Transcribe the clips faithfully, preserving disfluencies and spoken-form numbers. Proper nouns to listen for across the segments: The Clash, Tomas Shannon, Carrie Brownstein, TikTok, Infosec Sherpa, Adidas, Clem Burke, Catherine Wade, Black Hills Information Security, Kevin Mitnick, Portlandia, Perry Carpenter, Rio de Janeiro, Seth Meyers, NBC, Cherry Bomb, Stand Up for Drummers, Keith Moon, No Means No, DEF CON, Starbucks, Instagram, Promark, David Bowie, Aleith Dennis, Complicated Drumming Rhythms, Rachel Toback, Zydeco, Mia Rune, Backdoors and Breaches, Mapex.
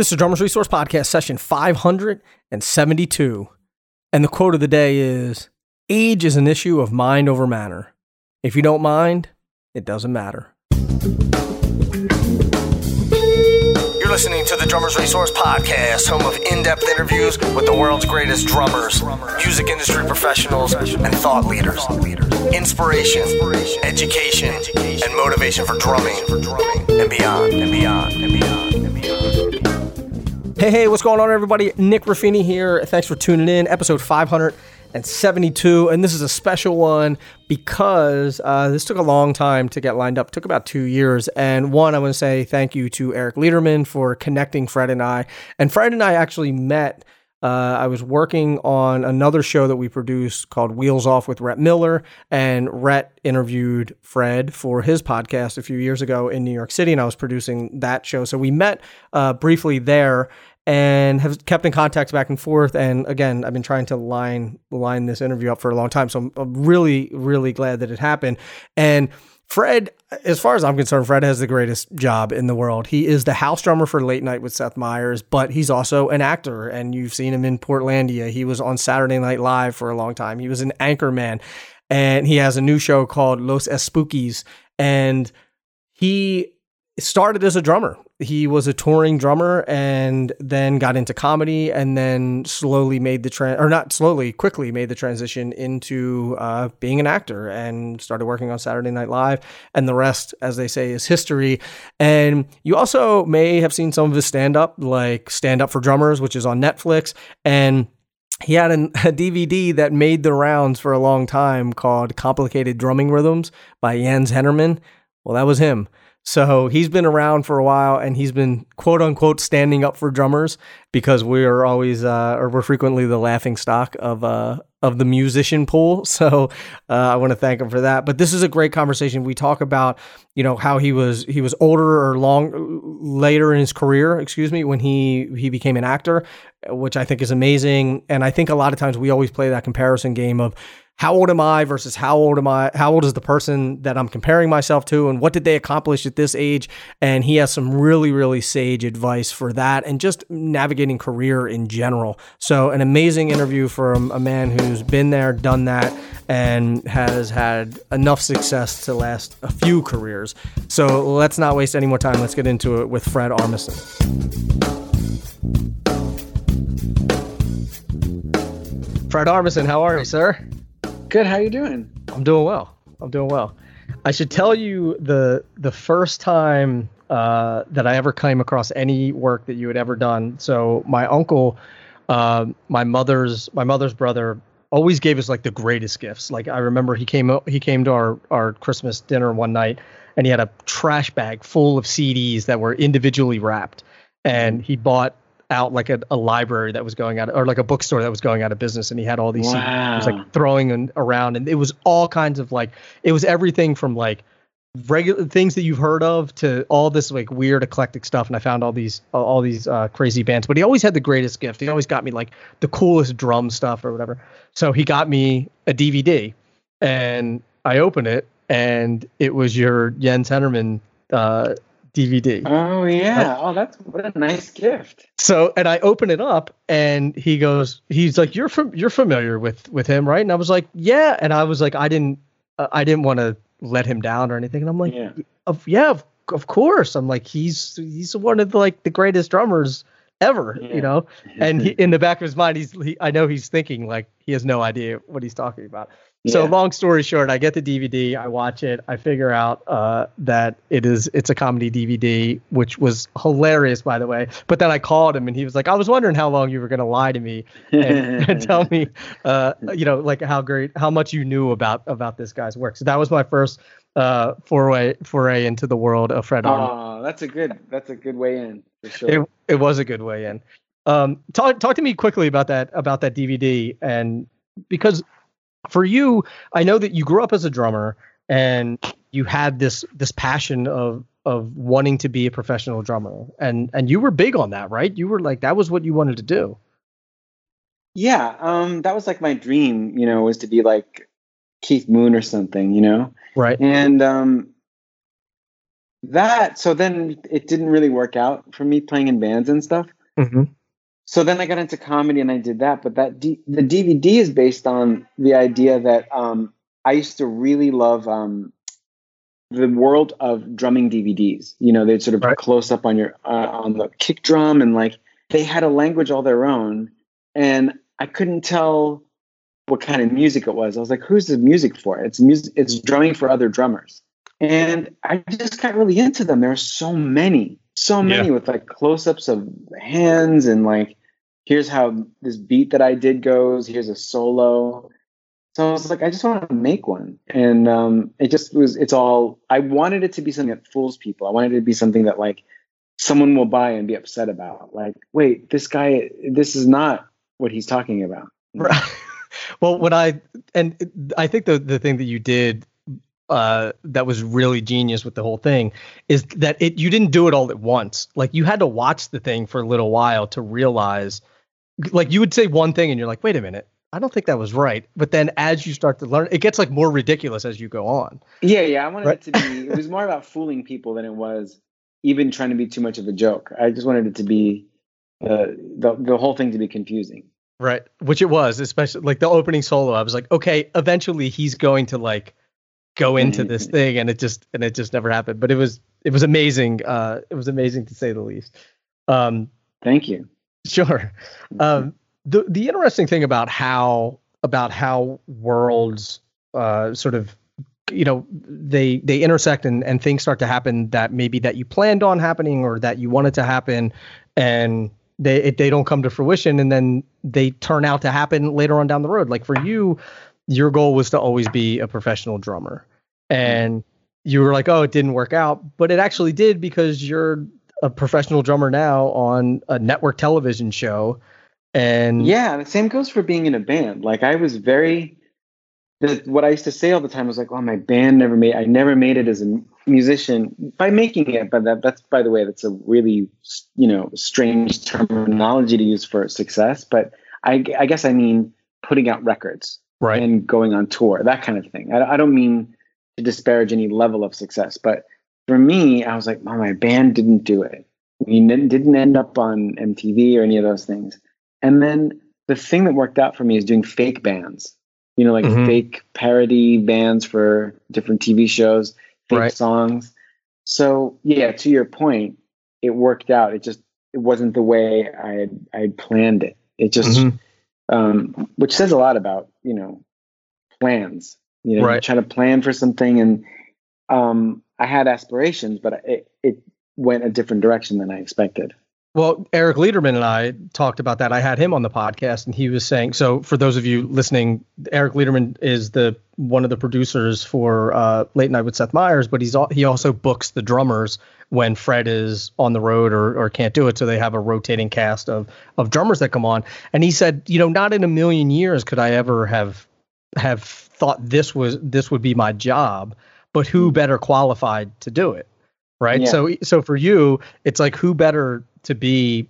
This is Drummers Resource Podcast, session five hundred seventy-two. And the quote of the day is, "Age is an issue of mind over matter. If you don't mind, it doesn't matter." You're listening to the Drummers Resource Podcast, home of in-depth interviews with the world's greatest drummers, music industry professionals, and thought leaders. Inspiration, education, and motivation for drumming, and beyond, and beyond, and beyond, and beyond. Hey, hey, what's going on, everybody? Nick Ruffini here. Thanks for tuning in. Episode five hundred seventy-two, and this is a special one because uh, this took a long time to get lined up. It took about two years, and one, I want to say thank you to Eric Liederman for connecting Fred and I. And Fred and I actually met. Uh, I was working on another show that we produced called Wheels Off with Rhett Miller, and Rhett interviewed Fred for his podcast a few years ago in New York City, and I was producing that show. So we met uh, briefly there and have kept in contact back and forth. And again, I've been trying to line line this interview up for a long time, so I'm really, really glad that it happened. And Fred, as far as I'm concerned, Fred has the greatest job in the world. He is the house drummer for Late Night with Seth Meyers, but he's also an actor, and you've seen him in Portlandia. He was on Saturday Night Live for a long time. He was an anchorman, and he has a new show called Los Espookys, and he started as a drummer. He was a touring drummer and then got into comedy and then slowly made the trans or not slowly, quickly made the transition into uh, being an actor and started working on Saturday Night Live. And the rest, as they say, is history. And you also may have seen some of his stand up, like Stand Up for Drummers, which is on Netflix. And he had an, a D V D that made the rounds for a long time called Complicated Drumming Rhythms by Jens Hannemann. Well, that was him. So he's been around for a while, and he's been quote unquote standing up for drummers because we are always, uh, or we're frequently the laughing stock of uh, of the musician pool. So uh, I want to thank him for that. But this is a great conversation. We talk about, you know, how he was he was older or long later in his career, excuse me, when he he became an actor, which I think is amazing. And I think a lot of times we always play that comparison game of, how old am I versus how old am I? How old is the person that I'm comparing myself to, and what did they accomplish at this age? And he has some really, really sage advice for that and just navigating career in general. So an amazing interview from a man who's been there, done that, and has had enough success to last a few careers. So let's not waste any more time. Let's get into it with Fred Armisen. Fred Armisen, how are you, sir? Good. How you doing? I'm doing well. I'm doing well. I should tell you the the first time uh, that I ever came across any work that you had ever done. So my uncle, uh, my mother's my mother's brother, always gave us like the greatest gifts. Like I remember he came he came to our our Christmas dinner one night, and he had a trash bag full of C Ds that were individually wrapped, and he bought out like a, a library that was going out, or like a bookstore that was going out of business, and he had all these wow. C Ds, like throwing them around, and it was all kinds of like, it was everything from like regular things that you've heard of to all this like weird eclectic stuff. And I found all these all these uh, crazy bands, but he always had the greatest gift. He always got me like the coolest drum stuff or whatever. So he got me a D V D, and I opened it, and it was your Jens Hannemann uh D V D. Oh yeah. Oh, that's what a nice gift. So, and I open it up, and he goes, he's like, you're from, you're familiar with, with him, right? And I was like, yeah. And I was like, I didn't, uh, I didn't want to let him down or anything. And I'm like, yeah, of, yeah, of, of course. I'm like, he's, he's one of the, like the greatest drummers ever, yeah. you know? And he, in the back of his mind, he's, he, I know he's thinking like, he has no idea what he's talking about. Yeah. So long story short, I get the D V D, I watch it, I figure out uh, that it is it's a comedy D V D, which was hilarious, by the way. But then I called him, and he was like, "I was wondering how long you were going to lie to me and, and tell me, uh, you know, like how great, how much you knew about about this guy's work." So that was my first uh, foray foray into the world of Fred Armisen. Oh, that's a good that's a good way in for sure. It it was a good way in. Um, talk talk to me quickly about that about that D V D, and because. For you, I know that you grew up as a drummer, and you had this this passion of of wanting to be a professional drummer, and and you were big on that, right? You were like, that was what you wanted to do. Yeah, um, that was like my dream, you know, was to be like Keith Moon or something, you know? Right. And um, that, so then it didn't really work out for me playing in bands and stuff. Mm-hmm. So then I got into comedy and I did that. But that D- the D V D is based on the idea that um, I used to really love um, the world of drumming D V Ds. You know, they'd sort of right. close up on your uh, on the kick drum, and like they had a language all their own. And I couldn't tell what kind of music it was. I was like, who's the music for? It's music. It's drumming for other drummers. And I just got really into them. There are so many, so many yeah. with like close-ups of hands and like, here's how this beat that I did goes. Here's a solo. So I was like, I just want to make one. And um, it just was, it's all, I wanted it to be something that fools people. I wanted it to be something that like someone will buy and be upset about. Like, wait, this guy, this is not what he's talking about. Right. Well, when I, and I think the the thing that you did Uh, that was really genius with the whole thing is that it you didn't do it all at once. Like you had to watch the thing for a little while to realize, like you would say one thing and you're like, wait a minute, I don't think that was right. But then as you start to learn, it gets like more ridiculous as you go on. Yeah, yeah. I wanted right? it to be, it was more about fooling people than it was even trying to be too much of a joke. I just wanted it to be, uh, the the whole thing to be confusing. Right, which it was, especially like the opening solo. I was like, okay, eventually he's going to like, go into this thing, and it just and it just never happened. But it was it was amazing. Uh, it was amazing to say the least. Um, Thank you. Sure. Um, the the interesting thing about how about how worlds uh, sort of you know they they intersect and and things start to happen that maybe that you planned on happening or that you wanted to happen, and they it, they don't come to fruition, and then they turn out to happen later on down the road. Like for you, your goal was to always be a professional drummer, and you were like, oh, it didn't work out, but it actually did because you're a professional drummer now on a network television show. And yeah, the same goes for being in a band. Like I was very, the, what I used to say all the time was like, oh, my band never made, I never made it as a musician by making it. But that, that's, by the way, that's a really, you know, strange terminology to use for success. But I, I guess I mean putting out records. Right. And going on tour, that kind of thing. I, I don't mean to disparage any level of success, but for me, I was like, oh, my band didn't do it. We didn't, didn't end up on M T V or any of those things. And then the thing that worked out for me is doing fake bands, you know, like mm-hmm. fake parody bands for different T V shows, fake right. songs. So yeah, to your point, it worked out. It just, it wasn't the way I had, I had planned it. It just... Mm-hmm. Um, which says a lot about, you know, plans, you know, right. you try to plan for something. And um, I had aspirations, but it, it went a different direction than I expected. Well, Eric Liederman and I talked about that. I had him on the podcast, and he was saying, so for those of you listening, Eric Liederman is the one of the producers for uh, Late Night with Seth Meyers, but he's he also books the drummers when Fred is on the road or or can't do it. So they have a rotating cast of of drummers that come on. And he said, you know, not in a million years could I ever have have thought this was this would be my job, but who better qualified to do it? Right. Yeah. So so for you, it's like, who better to be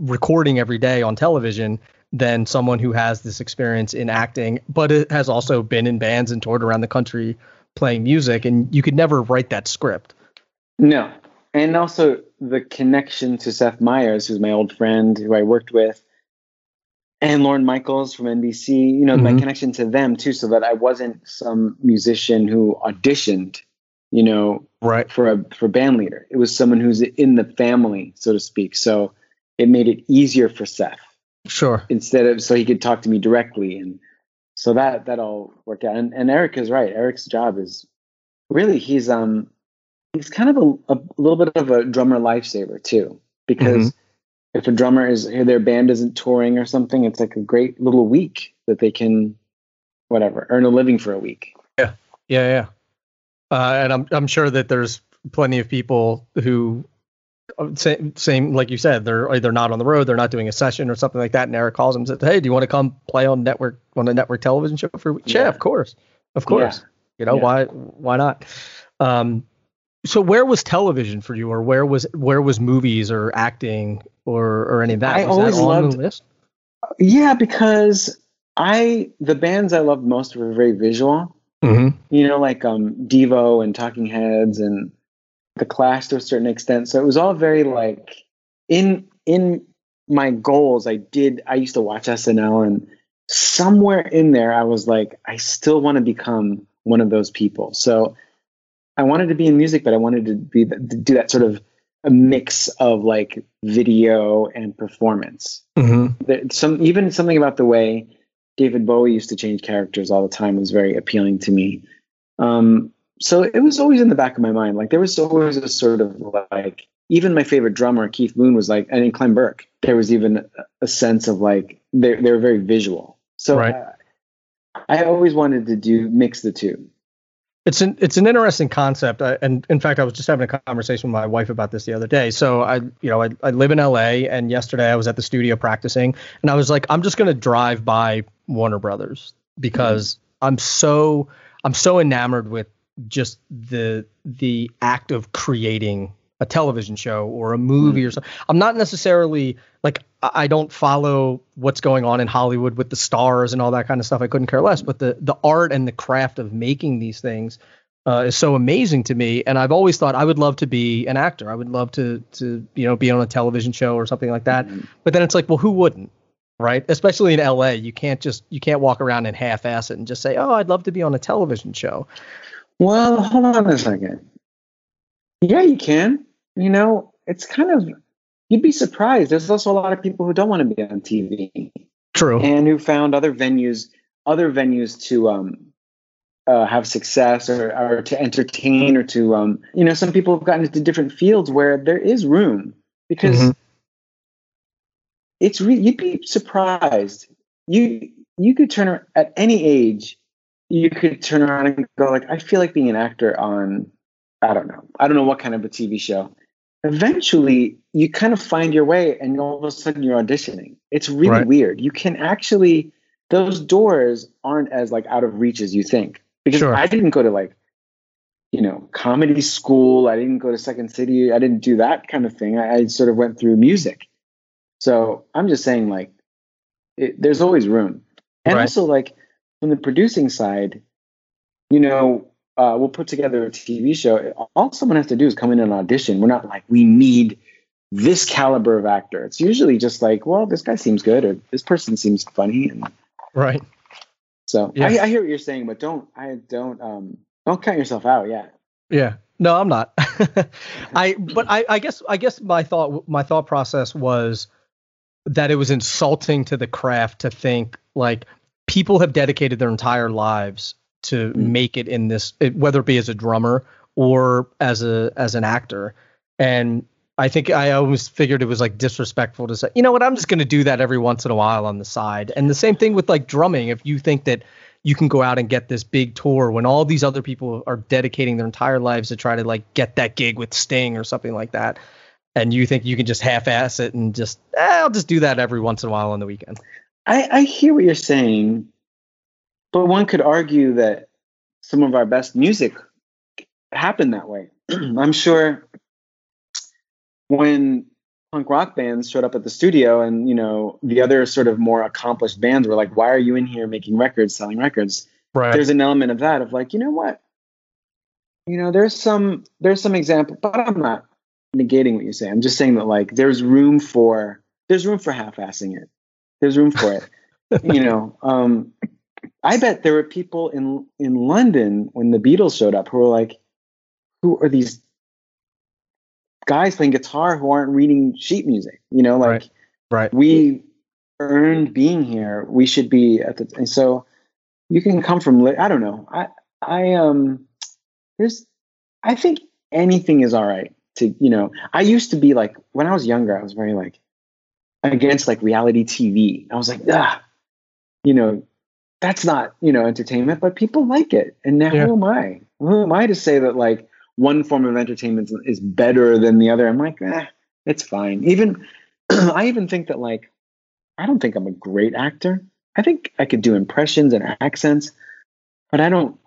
recording every day on television than someone who has this experience in acting, but it has also been in bands and toured around the country playing music. And you could never write that script. No. And also the connection to Seth Meyers, who's my old friend who I worked with, and Lorne Michaels from N B C, you know, mm-hmm. my connection to them too, so that I wasn't some musician who auditioned, you know, right. for a for band leader. It was someone who's in the family, so to speak. So it made it easier for Seth. Sure. Instead of, so he could talk to me directly. And so that, that all worked out. And, and Eric is right. Eric's job is really, he's, um, he's kind of a, a little bit of a drummer lifesaver too, because mm-hmm. if a drummer is, their band isn't touring or something, it's like a great little week that they can, whatever, earn a living for a week. Yeah. Yeah. Yeah. Uh, and I'm I'm sure that there's plenty of people who same, same like you said, they're either not on the road, they're not doing a session or something like that. And Eric calls them and says, "Hey, do you want to come play on network on a network television show for a week?" Yeah, yeah of course, of course. Yeah. You know yeah. why why not? Um, so where was television for you, or where was where was movies or acting or or any of that? I was always that on loved the list? Yeah, because I the bands I loved most were very visual. Mm-hmm. You know, like um, Devo and Talking Heads and The Clash to a certain extent. So it was all very like in in my goals. I did. I used to watch S N L, and somewhere in there, I was like, I still want to become one of those people. So I wanted to be in music, but I wanted to be to do that sort of a mix of like video and performance. Mm-hmm. There, some even something about the way David Bowie used to change characters all the time was very appealing to me. Um, so it was always in the back of my mind. Like there was always a sort of like, even my favorite drummer, Keith Moon, was like, and in Clem Burke, there was even a sense of like, they they were very visual. So right. uh, I always wanted to do mix the two. It's an it's an interesting concept, I, and in fact, I was just having a conversation with my wife about this the other day. So I, you know, I, I live in L A, and yesterday I was at the studio practicing, and I was like, I'm just gonna drive by Warner Brothers because mm-hmm. I'm so I'm so enamored with just the the act of creating a television show or a movie mm-hmm. or something. I'm not necessarily like I don't follow what's going on in Hollywood with the stars and all that kind of stuff. I couldn't care less. But the, the art and the craft of making these things uh, is so amazing to me. And I've always thought I would love to be an actor. I would love to, to you know, be on a television show or something like that. Mm-hmm. But then it's like, well, who wouldn't? Right. Especially in L A, you can't just you can't walk around and half ass it and just say, oh, I'd love to be on a television show. Well, hold on a second. Yeah, you can. You know, it's kind of. You'd be surprised. There's also a lot of people who don't want to be on T V. True. And who found other venues, other venues to um, uh, have success or, or to entertain or to, um, you know, some people have gotten into different fields where there is room because mm-hmm. it's re- you'd be surprised. You you could turn around, at any age, you could turn around and go like, I feel like being an actor on, I don't know, I don't know what kind of a T V show. Eventually you kind of find your way and all of a sudden you're auditioning. It's really right. weird. You can actually, those doors aren't as like out of reach as you think because sure. I didn't go to like, you know, comedy school. I didn't go to Second City. I didn't do that kind of thing. I, I sort of went through music. So I'm just saying like, it, there's always room. And right. also like from the producing side, you know, Uh, we'll put together a T V show. All someone has to do is come in and audition. We're not like, we need this caliber of actor. It's usually just like, well, this guy seems good or this person seems funny. And right. So yeah. I, I hear what you're saying, but don't, I don't, um, don't count yourself out. Yeah. Yeah. No, I'm not. I, but I, I guess, I guess my thought, my thought process was that it was insulting to the craft to think like people have dedicated their entire lives to make it in this, whether it be as a drummer or as a as an actor. And I think I always figured it was like disrespectful to say, you know what, I'm just going to do that every once in a while on the side. And the same thing with like drumming. If you think that you can go out and get this big tour when all these other people are dedicating their entire lives to try to like get that gig with Sting or something like that, and you think you can just half-ass it and just, eh, I'll just do that every once in a while on the weekend. I, I hear what you're saying. But one could argue that some of our best music happened that way. I'm sure when punk rock bands showed up at the studio and, you know, the other sort of more accomplished bands were like, why are you in here making records, selling records? Right. There's an element of that of like, you know what? You know, there's some there's some example, but I'm not negating what you say. I'm just saying that like there's room for there's room for half-assing it. There's room for it. You know, um I bet there were people in in London when the Beatles showed up who were like, who are these guys playing guitar who aren't reading sheet music? You know, like, right. Right. We earned being here. We should be at the, and so you can come from, I don't know. I, I, um, there's, I think anything is all right to, you know, I used to be like, when I was younger, I was very like against like reality T V. I was like, ah, you know, that's not, you know, entertainment, but people like it. And now yeah. who am I? Who am I to say that like one form of entertainment is better than the other? I'm like, eh, it's fine. Even, I even think that like, I don't think I'm a great actor. I think I could do impressions and accents, but I don't,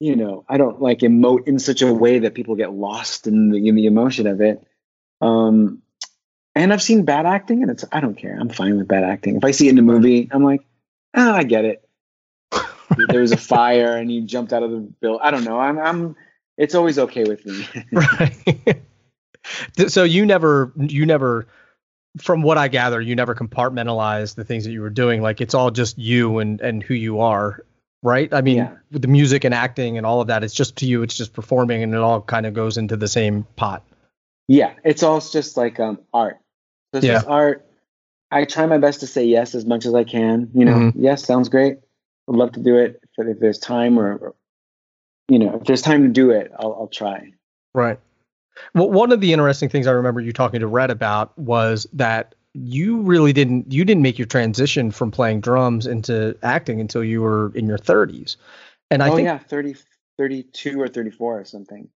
you know, I don't like emote in such a way that people get lost in the, in the emotion of it. Um, and I've seen bad acting and it's, I don't care. I'm fine with bad acting. If I see it in a movie, I'm like, ah, oh, I get it. There was a fire and he jumped out of the building. I don't know. I'm I'm it's always okay with me. Right. So you never, you never, from what I gather, you never compartmentalized the things that you were doing. Like, it's all just you and, and who you are, right? I mean, yeah. With the music and acting and all of that, it's just to you, it's just performing, and it all kind of goes into the same pot. Yeah. It's all just like um, art. So it's yeah. just art. I try my best to say yes as much as I can. You know, mm-hmm. yes, sounds great. I'd love to do it. But if there's time or, or you know, if there's time to do it, I'll, I'll try. Right. Well, one of the interesting things I remember you talking to Rhett about was that you really didn't, you didn't make your transition from playing drums into acting until you were in your thirties. And I oh, think yeah, thirty, thirty-two or thirty-four or something.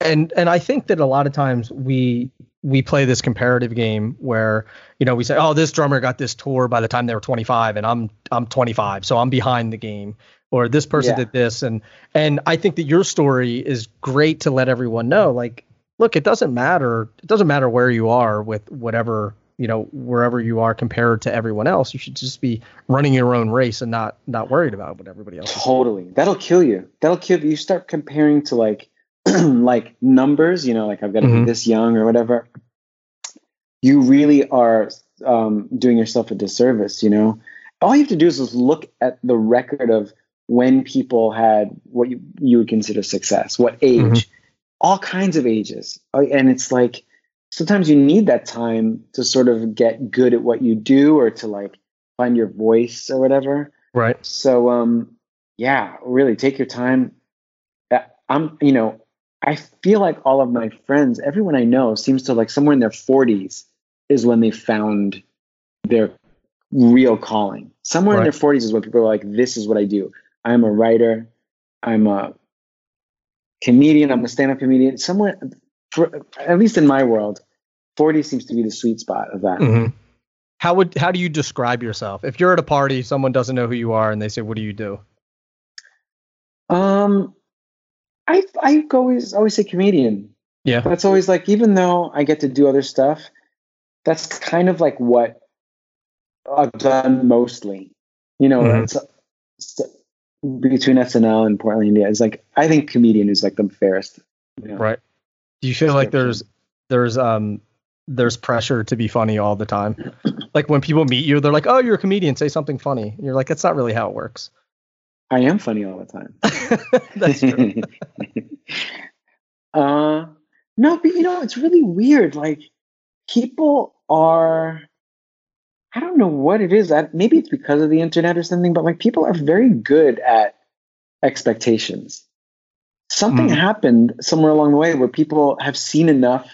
And, and I think that a lot of times we, we play this comparative game where, you know, we say, oh, this drummer got this tour by the time they were twenty-five, and I'm, I'm twenty-five, so I'm behind the game. Or this person yeah. did this. And, and I think that your story is great to let everyone know, like, look, it doesn't matter. It doesn't matter where you are with whatever, you know, wherever you are compared to everyone else. You should just be running your own race and not not worried about what everybody else. Totally. Is. That'll kill you. That'll kill you. You start comparing to like like numbers, you know, like I've got to mm-hmm. be this young or whatever. You really are um, doing yourself a disservice, you know. All you have to do is just look at the record of when people had what you, you would consider success, what age. Mm-hmm. All kinds of ages. And it's like, sometimes you need that time to sort of get good at what you do or to like find your voice or whatever. Right. So, um, yeah, really take your time. I'm, you know, I feel like all of my friends, everyone I know seems to like somewhere in their forties is when they found their real calling. Somewhere right. in their forties is when people are like, this is what I do. I'm a writer. I'm a comedian. I'm a stand-up comedian. Somewhere, for, at least in my world, forty seems to be the sweet spot of that. Mm-hmm. How would how do you describe yourself? If you're at a party, someone doesn't know who you are, and they say, "What do you do?" Um, I I always always say comedian. Yeah, that's always like, even though I get to do other stuff, that's kind of like what I've done mostly. You know, mm-hmm. it's, it's between S N L and Portlandia, it's like, I think comedian is like the fairest. You know, right. Do you feel like there's, there's, um, there's pressure to be funny all the time? Like when people meet you, they're like, oh, you're a comedian, say something funny. And you're like, that's not really how it works. I am funny all the time. That's true. uh, no, but you know, it's really weird. Like people are, I don't know what it is. I, maybe it's because of the internet or something, but like people are very good at expectations. Something mm. happened somewhere along the way where people have seen enough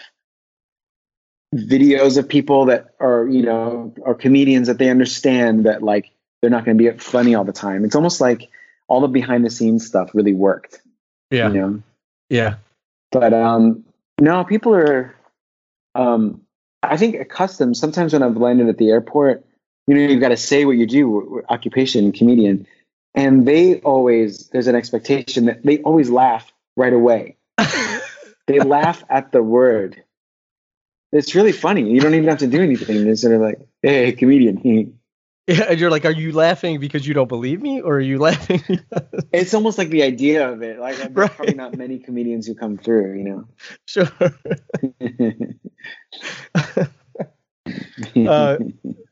videos of people that are, you know, are comedians that they understand that like they're not going to be funny all the time. It's almost like all the behind the scenes stuff really worked. Yeah. You know? Yeah. But um, no, people are, um, I think accustomed. Sometimes when I've landed at the airport, you know, you've got to say what you do, occupation, comedian, and they always, there's an expectation that they always laugh right away. They laugh at the word. It's really funny. You don't even have to do anything. They're sort of like, hey, comedian. Yeah, and you're like, are you laughing because you don't believe me, or are you laughing? It's almost like the idea of it. Like, there's right. probably not many comedians who come through, you know. Sure. uh,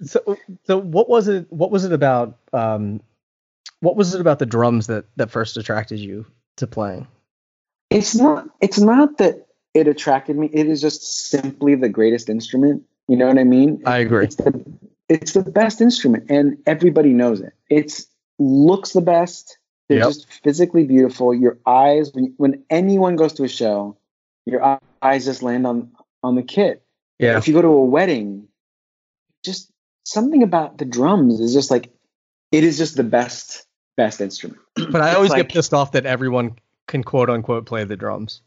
so, so what was it? What was it about? Um, what was it about the drums that that first attracted you to playing? It's not. It's not that it attracted me. It is just simply the greatest instrument. You know what I mean? I agree. It's the, It's the best instrument, and everybody knows it. It's looks the best. They're yep. just physically beautiful. Your eyes, when, when anyone goes to a show, your eyes just land on, on the kit. Yeah. If you go to a wedding, just something about the drums is just like, it is just the best, best instrument. But I always like, get pissed off that everyone can quote unquote play the drums.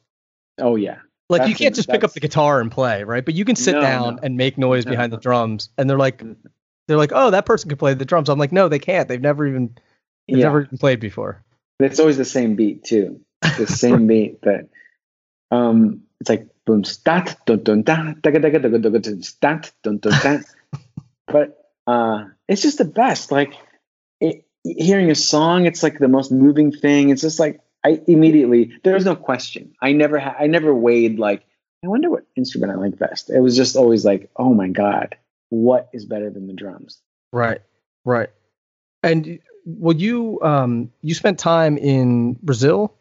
Oh yeah. Like that's you can't just pick up the guitar and play, right? But you can sit no, down no. and make noise no, behind no. the drums. And they're like, they're like, oh, that person can play the drums. I'm like, no, they can't. They've never even, they've yeah. never even played before. It's always the same beat too. It's the same beat, but um, it's like boom, stat, dun dun da, da da da da da da, stat, dun dun da. But uh, it's just the best. Like it, hearing a song, it's like the most moving thing. It's just like I immediately, there was no question. I never, ha- I never weighed like, I wonder what instrument I like best. It was just always like, oh my God, what is better than the drums? Right. Right. And well, you, um, you spent time in Brazil?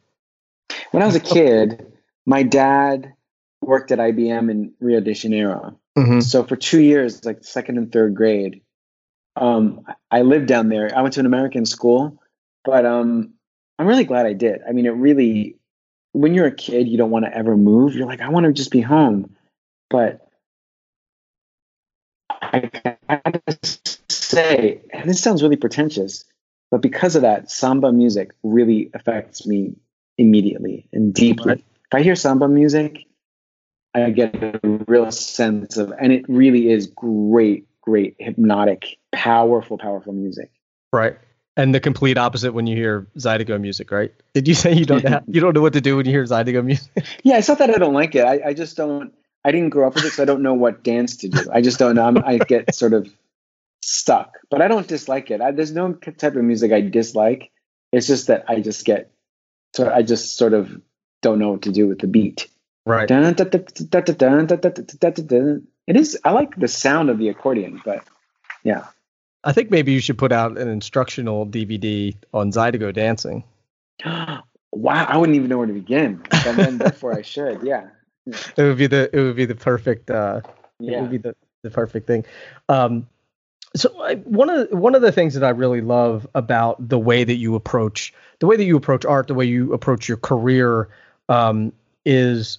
When I was a kid, my dad worked at I B M in Rio de Janeiro. Mm-hmm. So for two years, like second and third grade, um, I lived down there. I went to an American school, but, um, I'm really glad I did. I mean, it really, when you're a kid, you don't want to ever move. You're like, I want to just be home. But I gotta say, and this sounds really pretentious, but because of that, samba music really affects me immediately and deeply. If I hear samba music, I get a real sense of, and it really is great, great, hypnotic, powerful, powerful music. Right. And the complete opposite when you hear Zydeco music, right? Did you say you don't have, you don't know what to do when you hear Zydeco music? Yeah, it's not that I don't like it. I, I just don't. I didn't grow up with it, so I don't know what dance to do. I just don't know. I'm, I get sort of stuck, but I don't dislike it. I, there's no type of music I dislike. It's just that I just get. So I just sort of don't know what to do with the beat. Right. Dun, da, da, da, da, dun, da, da, da, da, da. It is. I like the sound of the accordion, but yeah. I think maybe you should put out an instructional D V D on Zydeco dancing. Wow, I wouldn't even know where to begin. And then therefore I should, yeah. It would be the it would be the perfect uh, yeah. It would be the, the perfect thing. Um, so I, one of one of the things that I really love about the way that you approach the way that you approach art, the way you approach your career, um, is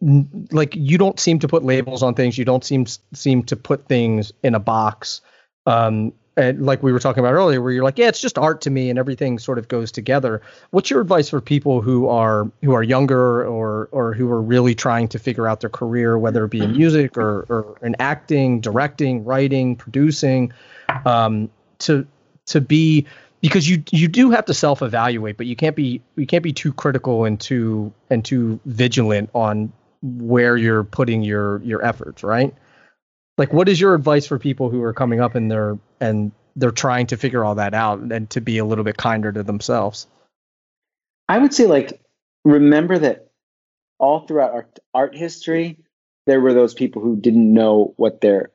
like you don't seem to put labels on things. You don't seem seem to put things in a box. Um, and like we were talking about earlier, where you're like, yeah, it's just art to me, and everything sort of goes together. What's your advice for people who are who are younger or or who are really trying to figure out their career, whether it be in music or or in acting, directing, writing, producing, um, to to be because you you do have to self-evaluate, but you can't be you can't be too critical and too and too vigilant on where you're putting your your efforts, right? Like, what is your advice for people who are coming up and they're and they're trying to figure all that out and to be a little bit kinder to themselves? I would say, like, remember that all throughout art, art history, there were those people who didn't know what their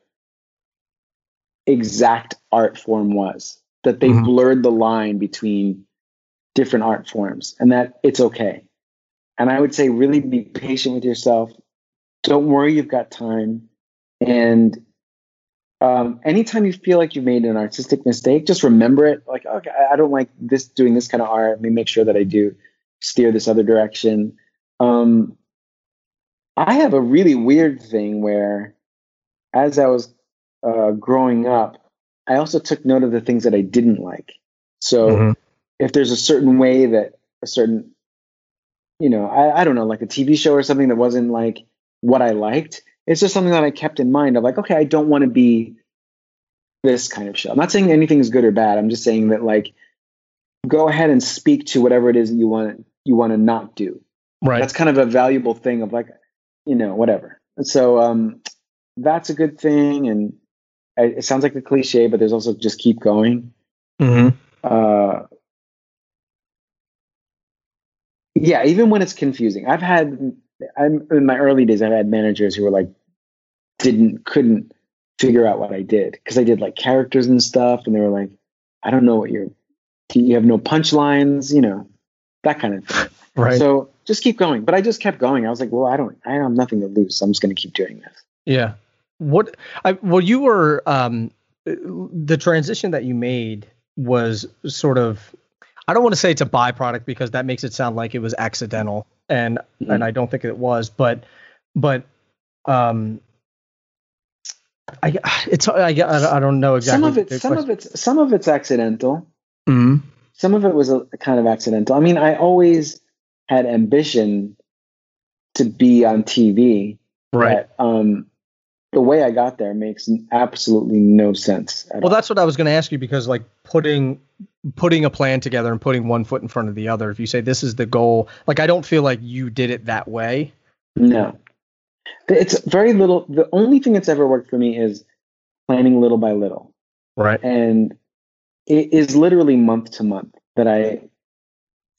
exact art form was, that they mm-hmm. blurred the line between different art forms, and that it's okay. And I would say really be patient with yourself. Don't worry, you've got time. And um, anytime you feel like you've made an artistic mistake, just remember it. Like, okay, I don't like this doing this kind of art. Let me make sure that I do steer this other direction. Um, I have a really weird thing where, as I was uh, growing up, I also took note of the things that I didn't like. So mm-hmm. if there's a certain way that a certain, you know, I, I don't know, like a T V show or something that wasn't like what I liked, it's just something that I kept in mind of like, okay, I don't want to be this kind of show. I'm not saying anything is good or bad. I'm just saying that, like, go ahead and speak to whatever it is you want, you want to not do. Right. That's kind of a valuable thing of, like, you know, whatever. So um, that's a good thing. And it sounds like a cliche, but there's also just keep going. Mm-hmm. Uh, yeah. Even when it's confusing, I've had, I'm in my early days, I had managers who were like, didn't, couldn't figure out what I did because I did like characters and stuff, and they were like, "I don't know what you're, you have no punchlines, you know, that kind of thing." Right. So just keep going. But I just kept going. I was like, "Well, I don't, I have nothing to lose, so I'm just going to keep doing this." Yeah. What? I well, you were um, the transition that you made was sort of, I don't want to say it's a byproduct because that makes it sound like it was accidental. And mm-hmm. and I don't think it was, but but um, I it's I, I don't know exactly. Some of it, some question. of it's some of it's accidental. Mm-hmm. Some of it was a, kind of accidental. I mean, I always had ambition to be on T V. Right. But, um, the way I got there makes absolutely no sense. Well, all. That's what I was going to ask you, because like putting. putting a plan together and putting one foot in front of the other. If you say this is the goal, like, I don't feel like you did it that way. No, it's very little. The only thing that's ever worked for me is planning little by little. Right. And it is literally month to month that I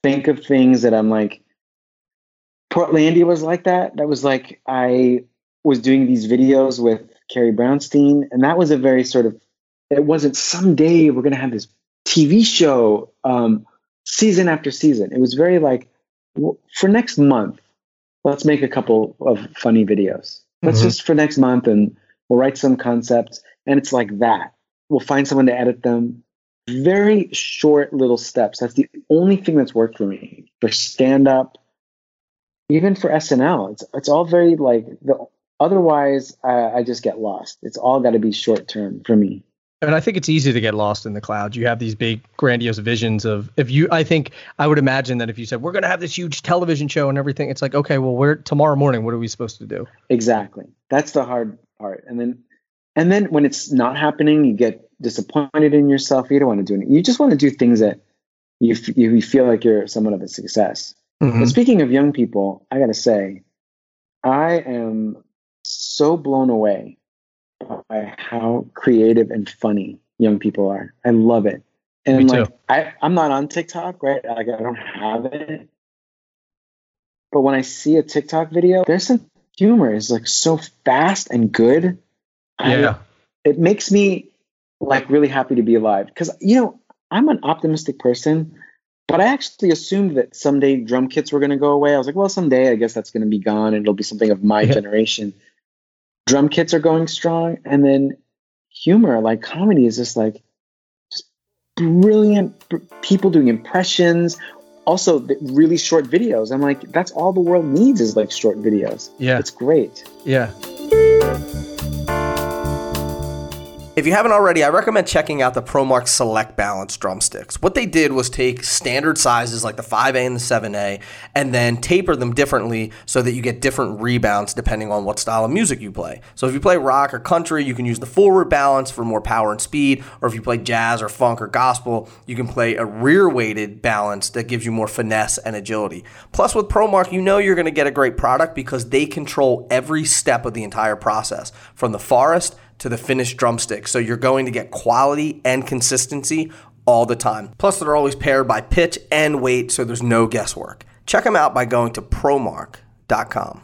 think of things that I'm like, Portlandia was like that. That was like, I was doing these videos with Carrie Brownstein, and that was a very sort of, it wasn't someday we're going to have this T V show um, season after season. It was very like, for next month, let's make a couple of funny videos. Let's mm-hmm. just for next month, and we'll write some concepts. And it's like that. We'll find someone to edit them. Very short little steps. That's the only thing that's worked for me. For stand-up, even for S N L, it's it's all very like, the, otherwise I, I just get lost. It's all got to be short-term for me. And I think it's easy to get lost in the clouds. You have these big, grandiose visions of if you. I think I would imagine that if you said we're going to have this huge television show and everything, it's like, okay, well, we're tomorrow morning. What are we supposed to do? Exactly. That's the hard part. And then, and then when it's not happening, you get disappointed in yourself. You don't want to do anything. You just want to do things that you you feel like you're somewhat of a success. Mm-hmm. But speaking of young people, I got to say, I am so blown away by how creative and funny young people are. I love it. And Me like, too. I, I'm not on TikTok, right? Like, I don't have it. But when I see a TikTok video, there's some humor. It's like so fast and good. Yeah. I, it makes me like really happy to be alive. Because, you know, I'm an optimistic person, but I actually assumed that someday drum kits were going to go away. I was like, well, someday I guess that's going to be gone and it'll be something of my yeah. generation. Drum kits are going strong, and then humor, like comedy, is just like just brilliant br- people doing impressions. Also, the really short videos. I'm like, that's all the world needs is like short videos. Yeah, it's great. Yeah. If you haven't already, I recommend checking out the Promark Select Balance drumsticks. What they did was take standard sizes like the five A and the seven A and then taper them differently so that you get different rebounds depending on what style of music you play. So if you play rock or country, you can use the forward balance for more power and speed, or if you play jazz or funk or gospel, you can play a rear-weighted balance that gives you more finesse and agility. Plus with Promark, you know you're going to get a great product because they control every step of the entire process, from the forest to the finished drumstick. So you're going to get quality and consistency all the time. Plus, they're always paired by pitch and weight, so there's no guesswork. Check them out by going to promark dot com.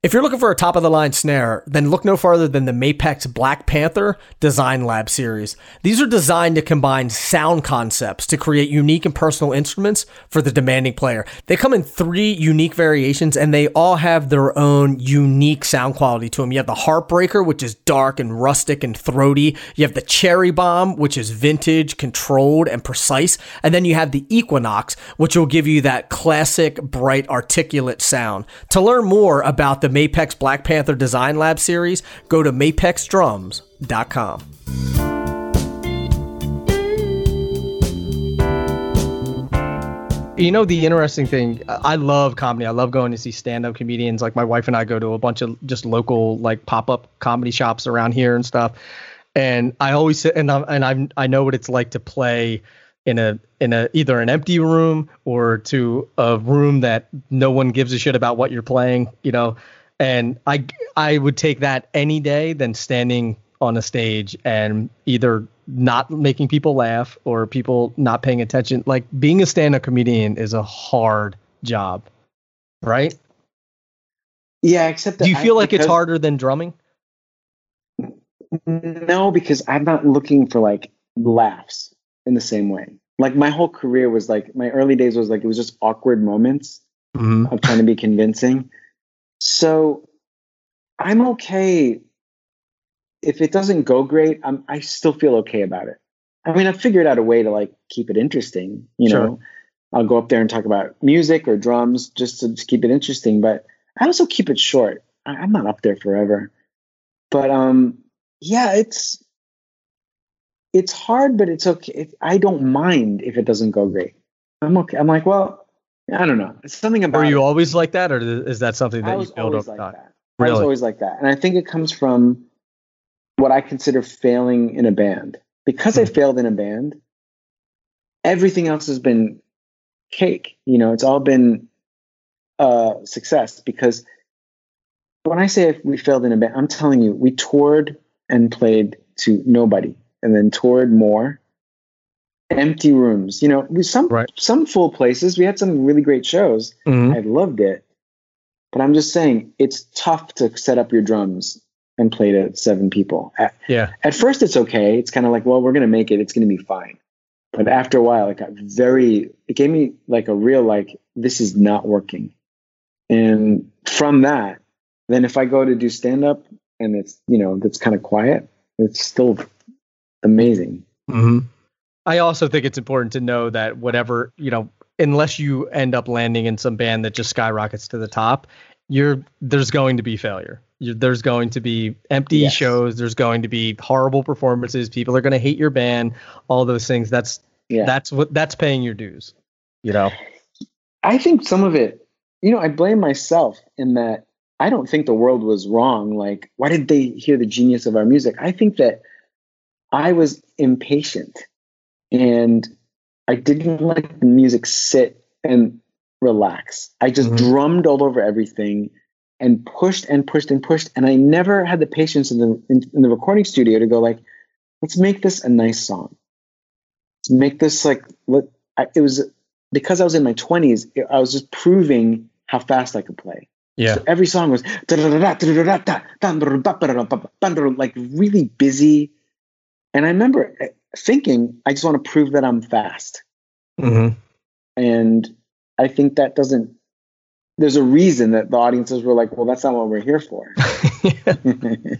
If you're looking for a top-of-the-line snare, then look no farther than the Mapex Black Panther Design Lab series. These are designed to combine sound concepts to create unique and personal instruments for the demanding player. They come in three unique variations, and they all have their own unique sound quality to them. You have the Heartbreaker, which is dark and rustic and throaty. You have the Cherry Bomb, which is vintage, controlled, and precise. And then you have the Equinox, which will give you that classic, bright, articulate sound. To learn more about the The Mapex Black Panther Design Lab series, go to mapex drums dot com. You know, the interesting thing, I love comedy. I love going to see stand-up comedians. Like, my wife and I go to a bunch of just local, like, pop-up comedy shops around here and stuff. And I always sit and I and I'm, I know what it's like to play in a in a either an empty room or to a room that no one gives a shit about what you're playing, you know. And I I would take that any day than standing on a stage and either not making people laugh or people not paying attention. Like, being a stand-up comedian is a hard job, right? Yeah, except that do you feel I, like because, it's harder than drumming? No, because I'm not looking for like laughs in the same way. Like, my whole career was like, my early days was like, it was just awkward moments mm-hmm. of trying to be convincing. So I'm okay. If it doesn't go great, I'm, I still feel okay about it. I mean, I figured out a way to like, keep it interesting. You sure. know, I'll go up there and talk about music or drums just to, to keep it interesting, but I also keep it short. I, I'm not up there forever, but um, yeah, it's, It's hard, but it's okay. It, I don't mind if it doesn't go great. I'm okay. I'm like, well, I don't know. It's something about. Were you it. always like that, or is that something that you build up? Like that. Really? I was always like that, and I think it comes from what I consider failing in a band. Because mm-hmm. I failed in a band, everything else has been cake. You know, it's all been uh, success. Because when I say if we failed in a band, I'm telling you, we toured and played to nobody. And then toured more empty rooms. You know, we some right. some full places. We had some really great shows. Mm-hmm. I loved it. But I'm just saying, it's tough to set up your drums and play to seven people. At, yeah. At first, it's okay. It's kind of like, well, we're going to make it. It's going to be fine. But after a while, it got very. It gave me like a real like, this is not working. And from that, then if I go to do stand up and it's, you know, that's kind of quiet, it's still amazing. Mm-hmm. I also think it's important to know that whatever, you know, unless you end up landing in some band that just skyrockets to the top, you're there's going to be failure. You're, there's going to be empty yes. shows. There's going to be horrible performances. People are going to hate your band. All those things. That's yeah. that's what that's paying your dues. You know, I think some of it. You know, I blame myself in that I don't think the world was wrong. Like, why did they hear the genius of our music? I think that I was impatient and I didn't let the music sit and relax. I just mm-hmm. drummed all over everything and pushed and pushed and pushed. And I never had the patience in the, in, in the recording studio to go like, let's make this a nice song. Let's make this like, let, I, it was because I was in my twenties, I was just proving how fast I could play. Yeah. So every song was like really busy. And I remember thinking, I just want to prove that I'm fast. Mm-hmm. And I think that doesn't, there's a reason that the audiences were like, well, that's not what we're here for. yeah.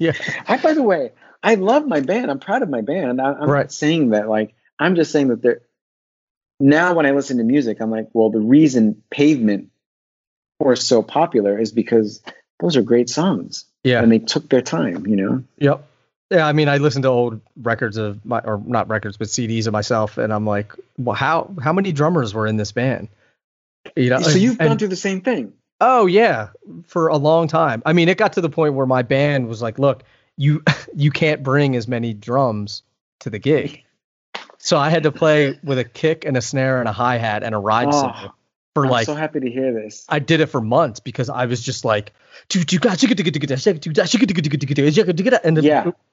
yeah. I, by the way, I love my band. I'm proud of my band. I, I'm right. not saying that, like, I'm just saying that they're, now when I listen to music, I'm like, well, the reason Pavement was so popular is because those are great songs. Yeah. And they took their time, you know? Yep. Yeah, I mean, I listen to old records of my, or not records, but C Ds of myself, and I'm like, well, how how many drummers were in this band? You know, so you've and, gone through the same thing. Oh yeah, for a long time. I mean, it got to the point where my band was like, look, you you can't bring as many drums to the gig, so I had to play with a kick and a snare and a hi hat and a ride cymbal. Oh. I'm like, so happy to hear this. I did it for months because I was just like, and yeah.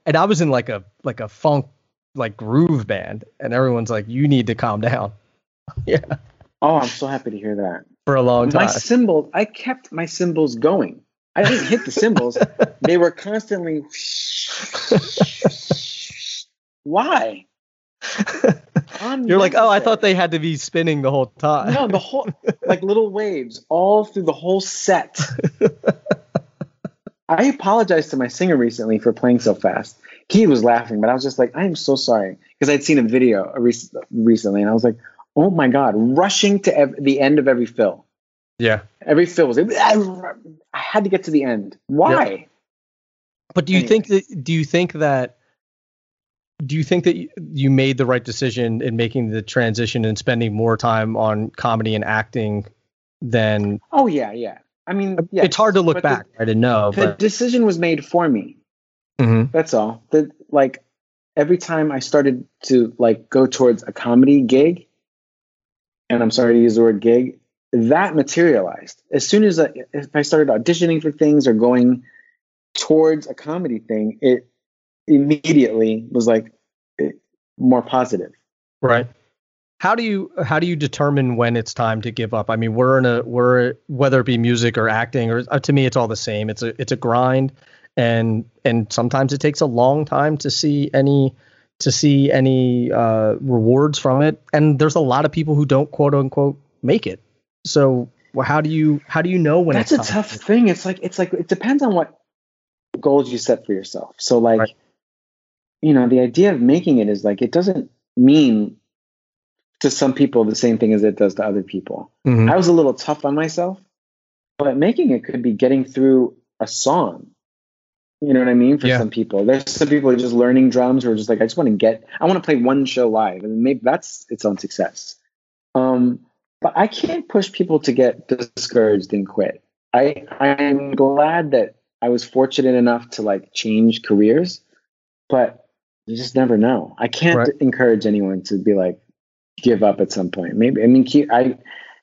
and I was in like a like a funk like groove band, and everyone's like, you need to calm down. Yeah. Oh, I'm so happy to hear that. For a long time. My cymbals, I kept my cymbals going. I didn't hit the cymbals. They were constantly. Why? On You're Wednesday. Like, oh, I thought they had to be spinning the whole time. No, the whole, like little waves all through the whole set. I apologized to my singer recently for playing so fast. He was laughing, but I was just like, I am so sorry. Because I'd seen a video rec- recently and I was like, oh my God, rushing to ev- the end of every fill. Yeah. Every fill was like, I had to get to the end. Why? Yep. But do you anyway. think that, do you think that, Do you think that you made the right decision in making the transition and spending more time on comedy and acting than? Oh yeah, yeah. I mean, yes, it's hard to look back the, right, and know. The but. decision was made for me. Mm-hmm. That's all. The, like every time I started to like go towards a comedy gig, and I'm sorry to use the word gig, that materialized as soon as I, if I started auditioning for things or going towards a comedy thing, it. Immediately was like more positive. Right. How do you how do you determine when it's time to give up? I mean, we're in a we're whether it be music or acting or uh, to me it's all the same. It's a it's a grind, and and sometimes it takes a long time to see any to see any uh, rewards from it. And there's a lot of people who don't quote unquote make it. So well, how do you how do you know when? That's it's a tough thing. It's like it's like it depends on what goals you set for yourself. So like. Right. You know, the idea of making it is like, it doesn't mean to some people the same thing as it does to other people. Mm-hmm. I was a little tough on myself, but making it could be getting through a song. You know what I mean? For yeah. some people, there's some people who are just learning drums or just like, I just want to get, I want to play one show live, and maybe that's its own success. Um, but I can't push people to get discouraged and quit. I, I'm glad that I was fortunate enough to like change careers, but you just never know. I can't right. encourage anyone to be like, give up at some point. Maybe, I mean, keep, I,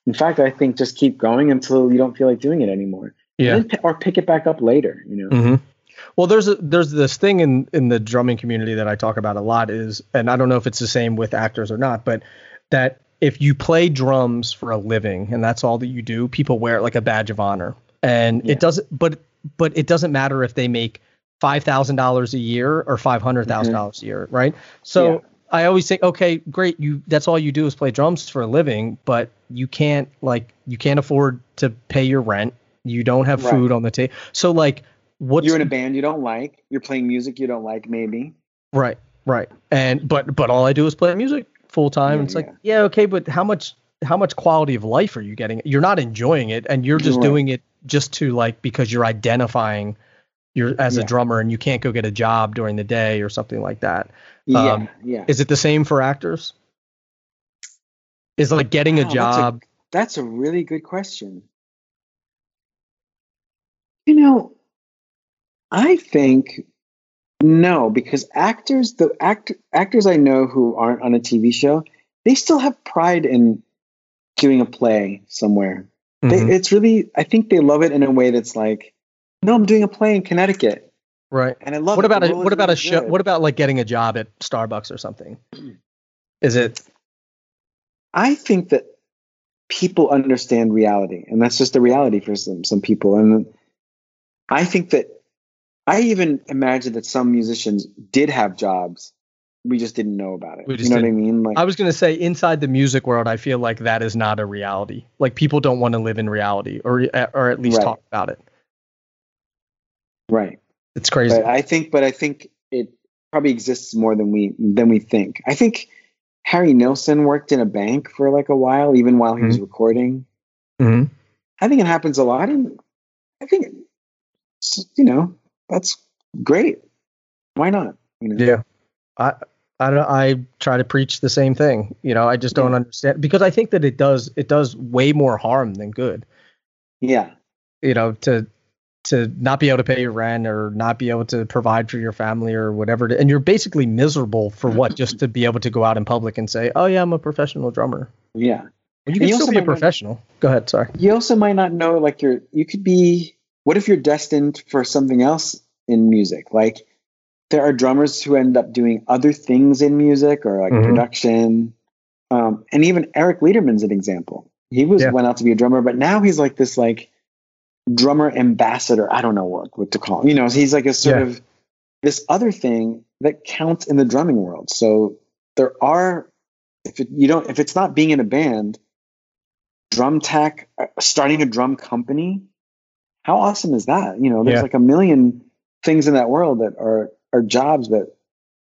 in fact, I think just keep going until you don't feel like doing it anymore. Yeah. Then, or pick it back up later, you know? Mm-hmm. Well, there's a, there's this thing in, in the drumming community that I talk about a lot is, and I don't know if it's the same with actors or not, but that if you play drums for a living and that's all that you do, people wear it like a badge of honor. And yeah. it doesn't, but but it doesn't matter if they make five thousand dollars a year or five hundred thousand dollars mm-hmm. a year, right? So yeah. I always think, okay, great, you that's all you do is play drums for a living, but you can't like you can't afford to pay your rent. You don't have right. food on the table. So like what's You're in a band you don't like. You're playing music you don't like maybe. Right, right. And but but all I do is play music full time. Yeah, it's yeah. like, yeah, okay, but how much how much quality of life are you getting? You're not enjoying it, and you're just right. doing it just to like because you're identifying you're as yeah. a drummer and you can't go get a job during the day or something like that. Um, yeah, yeah. Is it the same for actors? Is like getting wow, a job. That's a, that's a really good question. You know, I think no, because actors, the act, actors I know who aren't on a T V show, they still have pride in doing a play somewhere. Mm-hmm. They, it's really, I think they love it in a way that's like, no, I'm doing a play in Connecticut. Right. And I love what it. about a, what about really a show? Good. What about like getting a job at Starbucks or something? Is it? I think that people understand reality, and that's just the reality for some, some people. And I think that I even imagine that some musicians did have jobs. We just didn't know about it. You know didn't. what I mean? Like, I was going to say inside the music world, I feel like that is not a reality. Like people don't want to live in reality or, or at least right. talk about it. Right. It's crazy. But I think, but I think it probably exists more than we, than we think. I think Harry Nilsson worked in a bank for like a while, even while he mm-hmm. was recording. Mm-hmm. I think it happens a lot. And I think, you know, that's great. Why not? You know? Yeah. I, I don't, I try to preach the same thing. You know, I just don't yeah. understand because I think that it does, it does way more harm than good. Yeah. You know, to, to not be able to pay your rent or not be able to provide for your family or whatever. To, and you're basically miserable for what? Just to be able to go out in public and say, oh yeah, I'm a professional drummer. Yeah. Well, you can you still be a professional. Not, go ahead. Sorry. You also might not know, like you're, you could be, what if you're destined for something else in music? Like there are drummers who end up doing other things in music or like mm-hmm. production. Um, and even Eric Liederman's an example. He was yeah. went out to be a drummer, but now he's like this, like, drummer ambassador. I don't know what, what to call him. You know, he's like a sort yeah. of this other thing that counts in the drumming world. So there are, if it, you don't, if it's not being in a band, drum tech, starting a drum company, how awesome is that? You know, there's yeah. like a million things in that world that are, are jobs that,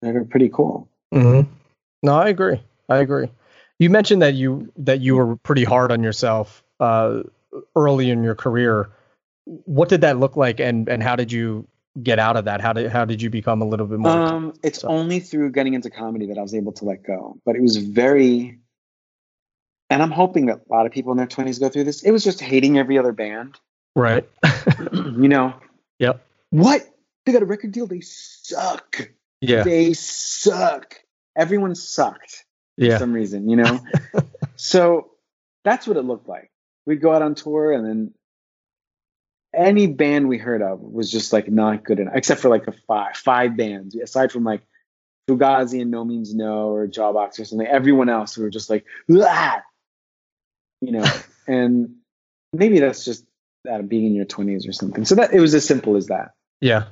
that are pretty cool. Mm-hmm. No, I agree. I agree. You mentioned that you, that you were pretty hard on yourself, uh, early in your career. What did that look like, and and how did you get out of that? How did how did you become a little bit more? Um, it's so. only through getting into comedy that I was able to let go. But it was very, and I'm hoping that a lot of people in their twenties go through this. It was just hating every other band, right? You know. Yep. What? They got a record deal. They suck. Yeah. They suck. Everyone sucked yeah. for some reason. You know. So that's what it looked like. We'd go out on tour, and then any band we heard of was just like not good enough, except for like the five five bands, aside from like Fugazi and No Means No or Jawbox or something. Everyone else, we were just like, ah, you know. And maybe that's just out of being in your twenties or something. So that it was as simple as that. Yeah.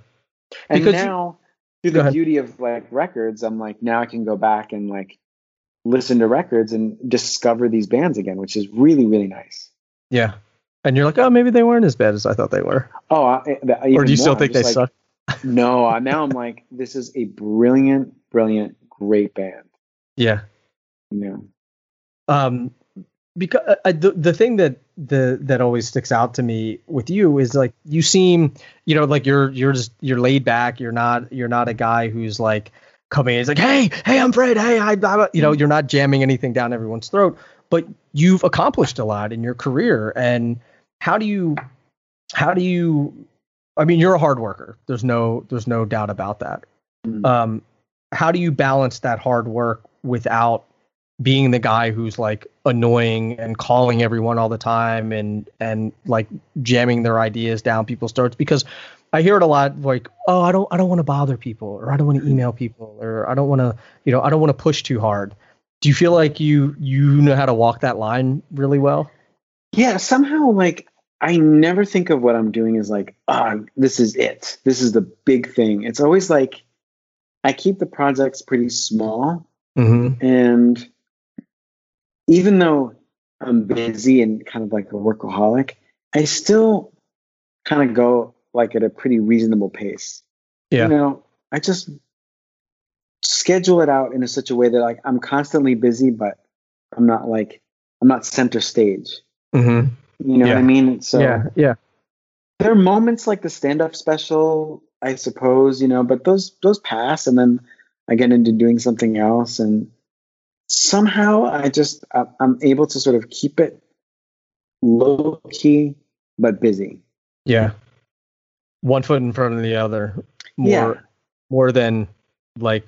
And because now, you, through the beauty of like records, I'm like, now I can go back and like listen to records and discover these bands again, which is really, really nice. Yeah. And you're like, oh, maybe they weren't as bad as I thought they were. Oh, I, that, or do you still more, think they like, suck? No, now I'm like, this is a brilliant, brilliant, great band. Yeah. Yeah. Um, because I, the, the thing that the that always sticks out to me with you is like you seem, you know, like you're you're just you're laid back. You're not you're not a guy who's like coming in. He's like, hey, hey, I'm Fred. Hey, I, I, you know, you're not jamming anything down everyone's throat. But you've accomplished a lot in your career, and how do you, how do you, I mean, you're a hard worker. There's no, there's no doubt about that. Mm-hmm. Um, how do you balance that hard work without being the guy who's like annoying and calling everyone all the time and, and like jamming their ideas down people's throats? Because I hear it a lot, like, oh, I don't I don't want to bother people, or I don't want to email people, or I don't want to, you know, I don't want to push too hard. Do you feel like you you know how to walk that line really well? Yeah, somehow, like, I never think of what I'm doing as like, oh, this is it. This is the big thing. It's always like I keep the projects pretty small. Mm-hmm. And even though I'm busy and kind of like a workaholic, I still kind of go like at a pretty reasonable pace. Yeah. You know, I just schedule it out in a, such a way that like I'm constantly busy, but I'm not like, I'm not center stage. Mm-hmm. You know yeah. what I mean? So yeah. yeah. There are moments like the stand-up special, I suppose, you know, but those, those pass, and then I get into doing something else, and somehow I just, I, I'm able to sort of keep it low key, but busy. Yeah. One foot in front of the other, more, yeah. more than like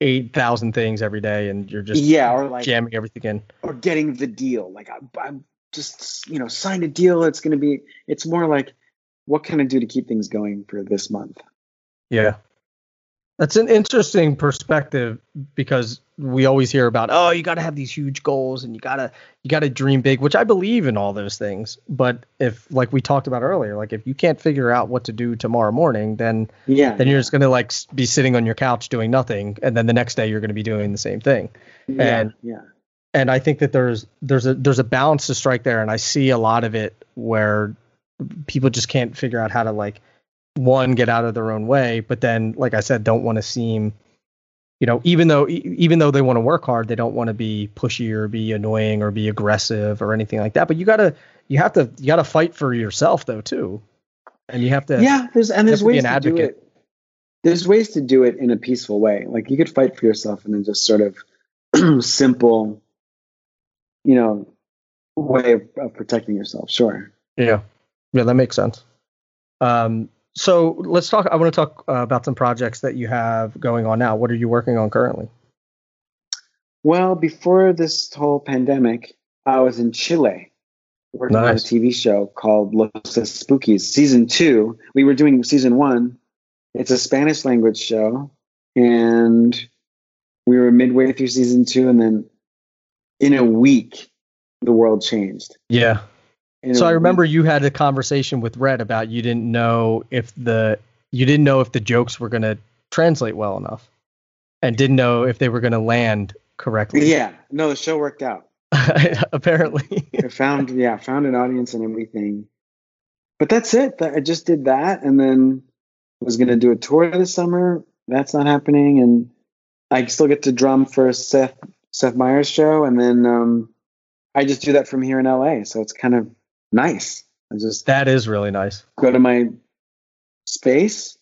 eight thousand things every day. And you're just yeah, or like, jamming everything in, or getting the deal. Like I, I'm just, you know, signed a deal. It's going to be, it's more like, what can I do to keep things going for this month? Yeah. That's an interesting perspective, because we always hear about, oh, you got to have these huge goals and you got to you got to dream big, which I believe in all those things. But if, like we talked about earlier, like if you can't figure out what to do tomorrow morning, then yeah, then you're yeah. just going to like be sitting on your couch doing nothing. And then the next day you're going to be doing the same thing. Yeah, and yeah. And I think that there's there's a there's a balance to strike there. And I see a lot of it where people just can't figure out how to like, one, get out of their own way, but then, like I said, don't want to seem, you know, even though even though they want to work hard, they don't want to be pushy or be annoying or be aggressive or anything like that. But you gotta, you have to, you gotta fight for yourself though too, and you have to. Yeah, there's and there's ways to do it. There's ways to do it in a peaceful way. Like you could fight for yourself in a just sort of simple, you know, way of, of protecting yourself. Sure. Yeah. Yeah, that makes sense. Um. So let's talk, I want to talk uh, about some projects that you have going on now. What are you working on currently? Well, before this whole pandemic, I was in Chile working nice. on a T V show called Los Espookys, season two. We were doing season one. It's a Spanish language show. And we were midway through season two. And then in a week, the world changed. Yeah. So I remember you had a conversation with Rhett about you didn't know if the you didn't know if the jokes were going to translate well enough, and didn't know if they were going to land correctly. Yeah, no, the show worked out. Apparently, I found yeah, found an audience and everything. But that's it. I just did that, and then was going to do a tour this summer. That's not happening, and I still get to drum for Seth Seth Meyers show, and then um, I just do that from here in L A. So it's kind of nice. I just that is really nice. Go to my space,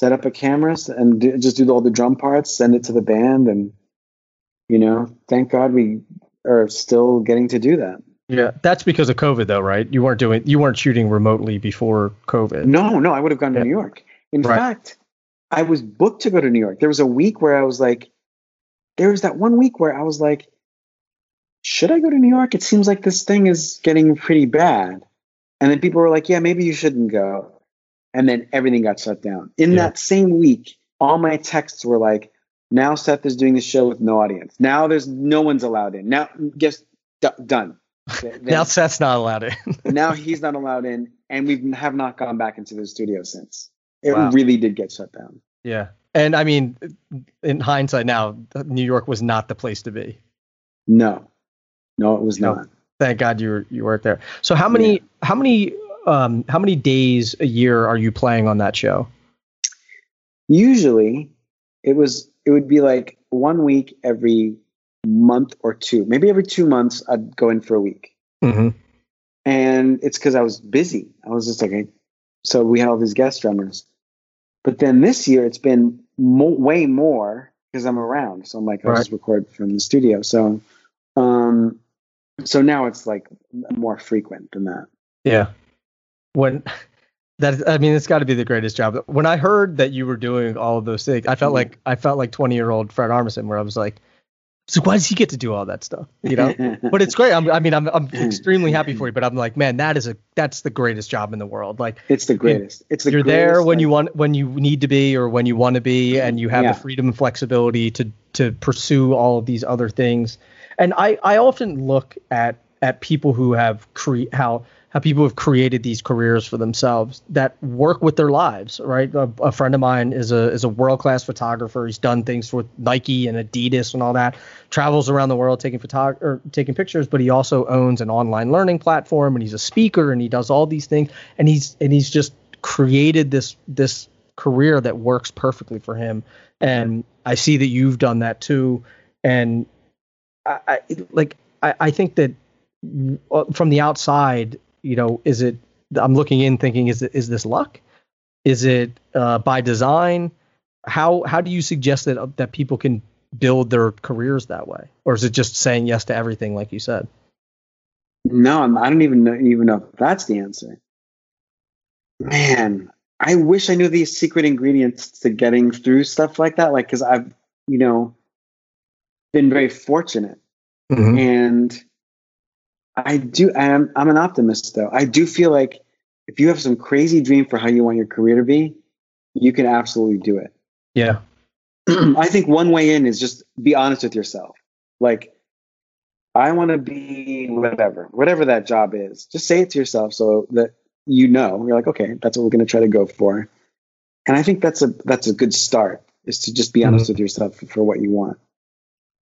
set up a camera, and do, just do all the drum parts. Send it to the band, and you know, thank God we are still getting to do that. Yeah, that's because of COVID, though, right? You weren't doing, you weren't shooting remotely before COVID. No, no, I would have gone to yeah. New York. In right. fact, I was booked to go to New York. There was a week where I was like, there was that one week where I was like, should I go to New York? It seems like this thing is getting pretty bad. And then people were like, yeah, maybe you shouldn't go. And then everything got shut down. In yeah. that same week, all my texts were like, now Seth is doing the show with no audience. Now there's no one's allowed in. Now, guess, d- done. Then, now Seth's not allowed in. Now he's not allowed in. And we have not gone back into the studio since. It wow. really did get shut down. Yeah. And I mean, in hindsight now, New York was not the place to be. No. No, it was not. Thank God you were, you weren't there. So how many yeah. how many um, how many days a year are you playing on that show? Usually, it was it would be like one week every month or two. Maybe every two months, I'd go in for a week. Mm-hmm. And it's because I was busy. I was just like, okay. So we had all these guest drummers. But then this year, it's been mo- way more because I'm around. So I'm like, I'll right. just record from the studio. So. Um, So now it's like more frequent than that. Yeah. When that, I mean, it's got to be the greatest job. When I heard that you were doing all of those things, I felt mm-hmm. like I felt like twenty year old Fred Armisen, where I was like, So why does he get to do all that stuff? You know, but it's great. I'm, I mean, I'm, I'm extremely happy for you. But I'm like, man, that is a that's the greatest job in the world. Like, it's the greatest. It's the you're greatest there when thing. you want, when you need to be, or when you want to be, and you have yeah. the freedom and flexibility to to pursue all of these other things. And I, I often look at at people who have cre- how how people have created these careers for themselves that work with their lives. Right. A, a friend of mine is a is a world class photographer. He's done things with Nike and Adidas and all that. Travels around the world taking photo- or taking pictures. But he also owns an online learning platform, and he's a speaker, and he does all these things. And he's and he's just created this this career that works perfectly for him. And I see that you've done that too. And I, I like I, I think that from the outside, you know, is it, I'm looking in thinking, is it, is this luck? Is it uh, by design? How, how do you suggest that, that people can build their careers that way? Or is it just saying yes to everything? Like you said, no, I'm, I don't even know, even know if that's the answer, man. I wish I knew these secret ingredients to getting through stuff like that. Like, cause I've, you know, been very fortunate mm-hmm. and I do. I'm, I'm an optimist, though. I do feel like if you have some crazy dream for how you want your career to be, you can absolutely do it. Yeah. I think one way in is just be honest with yourself. Like, I want to be whatever, whatever that job is. Just say it to yourself so that you know. You're like, okay, that's what we're going to try to go for. And I think that's a that's a good start, is to just be honest mm-hmm. with yourself for, for what you want.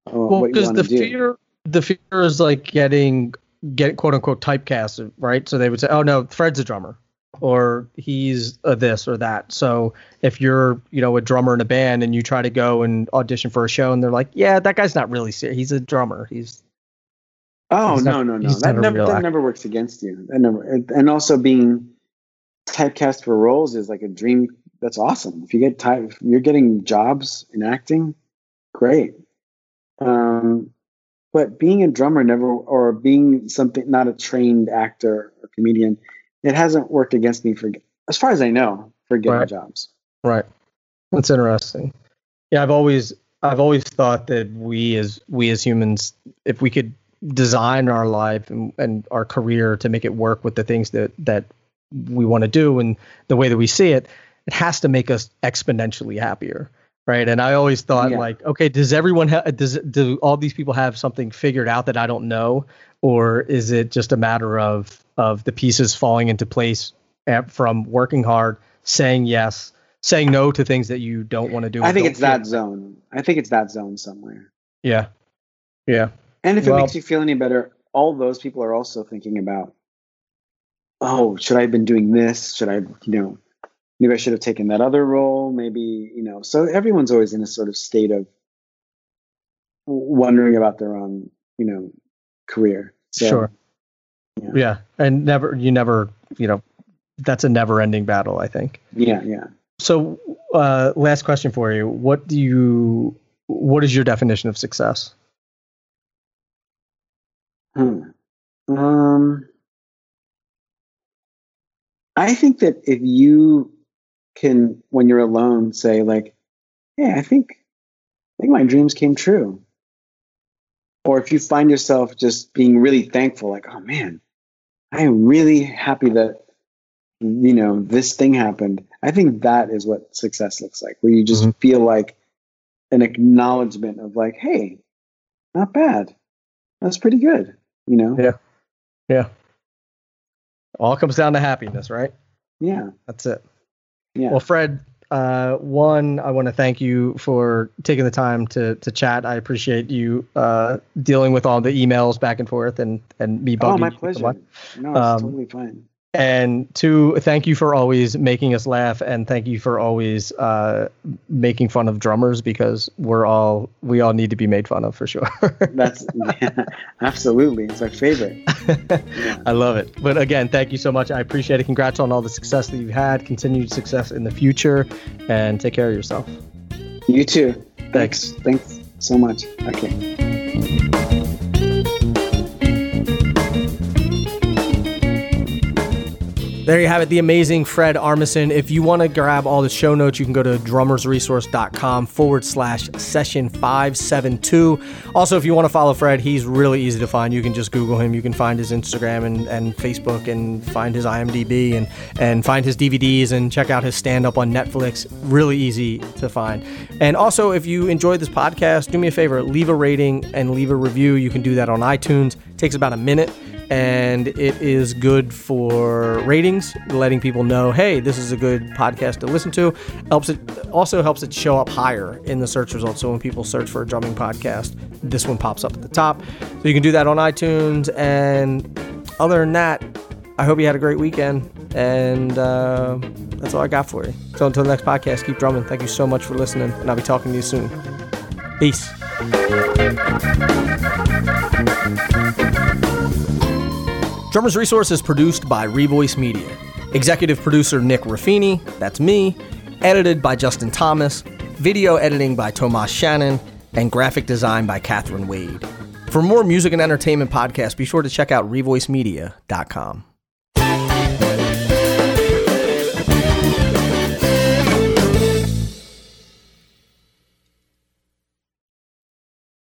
Well, because the do. fear, the fear is like getting. get quote unquote typecast, right? So they would say, oh no, Fred's a drummer, or he's a this or that. So if you're, you know, a drummer in a band and you try to go and audition for a show and they're like, yeah, that guy's not really serious. He's a drummer. He's. Oh, he's no, not, no, no, no. That never, that never works against you. That never, and also being typecast for roles is like a dream. That's awesome. If you get type, if you're getting jobs in acting, great. Um, But being a drummer never, or being something, not a trained actor or comedian, it hasn't worked against me for, as far as I know, for getting right. jobs. Right. That's interesting. Yeah, I've always, I've always thought that we as we as humans, if we could design our life and, and our career to make it work with the things that that we want to do and the way that we see it, it has to make us exponentially happier. Right. And I always thought yeah. like, OK, does everyone ha- does do all these people have something figured out that I don't know? Or is it just a matter of of the pieces falling into place at, from working hard, saying yes, saying no to things that you don't want to do? I think it's feel. that zone. I think it's that zone somewhere. Yeah. Yeah. And if well, it makes you feel any better, all those people are also thinking about, oh, should I have been doing this? Should I, you know. Maybe I should have taken that other role. Maybe, you know, so everyone's always in a sort of state of wondering about their own, you know, career. So, sure. Yeah. yeah. And never, you never, you know, that's a never ending battle, I think. Yeah. Yeah. So uh, last question for you. What do you, what is your definition of success? Hmm. Um, I think that if you, can, when you're alone, say like, yeah, I think, I think my dreams came true. Or if you find yourself just being really thankful, like, oh man, I am really happy that, you know, this thing happened. I think that is what success looks like, where you just mm-hmm. feel like an acknowledgement of like, hey, not bad. That's pretty good. You know? Yeah. Yeah. All comes down to happiness, right? Yeah. That's it. Yeah. Well, Fred, uh, one, I want to thank you for taking the time to to chat. I appreciate you uh, dealing with all the emails back and forth and, and me bugging. Oh, my pleasure. No, it's um, totally fine. And two, thank you for always making us laugh, and thank you for always uh, making fun of drummers, because we're all we all need to be made fun of for sure. That's yeah, absolutely, it's my favorite. Yeah. I love it. But again, thank you so much. I appreciate it. Congrats on all the success that you've had, continued success in the future, and take care of yourself. You too. Thanks. Thanks, Thanks so much. Okay. There you have it, the amazing Fred Armisen. If you want to grab all the show notes, you can go to drummers resource dot com forward slash session five seventy-two. Also, if you want to follow Fred, he's really easy to find. You can just Google him. You can find his Instagram and, and Facebook and find his I M D B and, and find his D V Ds and check out his stand-up on Netflix. Really easy to find. And also, if you enjoyed this podcast, do me a favor, leave a rating and leave a review. You can do that on iTunes. It takes about a minute. And it is good for ratings, letting people know, hey, this is a good podcast to listen to. Helps it also helps it show up higher in the search results. So when people search for a drumming podcast, this one pops up at the top. So you can do that on iTunes. And other than that, I hope you had a great weekend. And uh, that's all I got for you. So until the next podcast, keep drumming. Thank you so much for listening. And I'll be talking to you soon. Peace. Drummers Resource is produced by Revoice Media. Executive producer Nick Raffini, that's me. Edited by Justin Thomas. Video editing by Tomas Shannon. And graphic design by Catherine Wade. For more music and entertainment podcasts, be sure to check out revoice media dot com.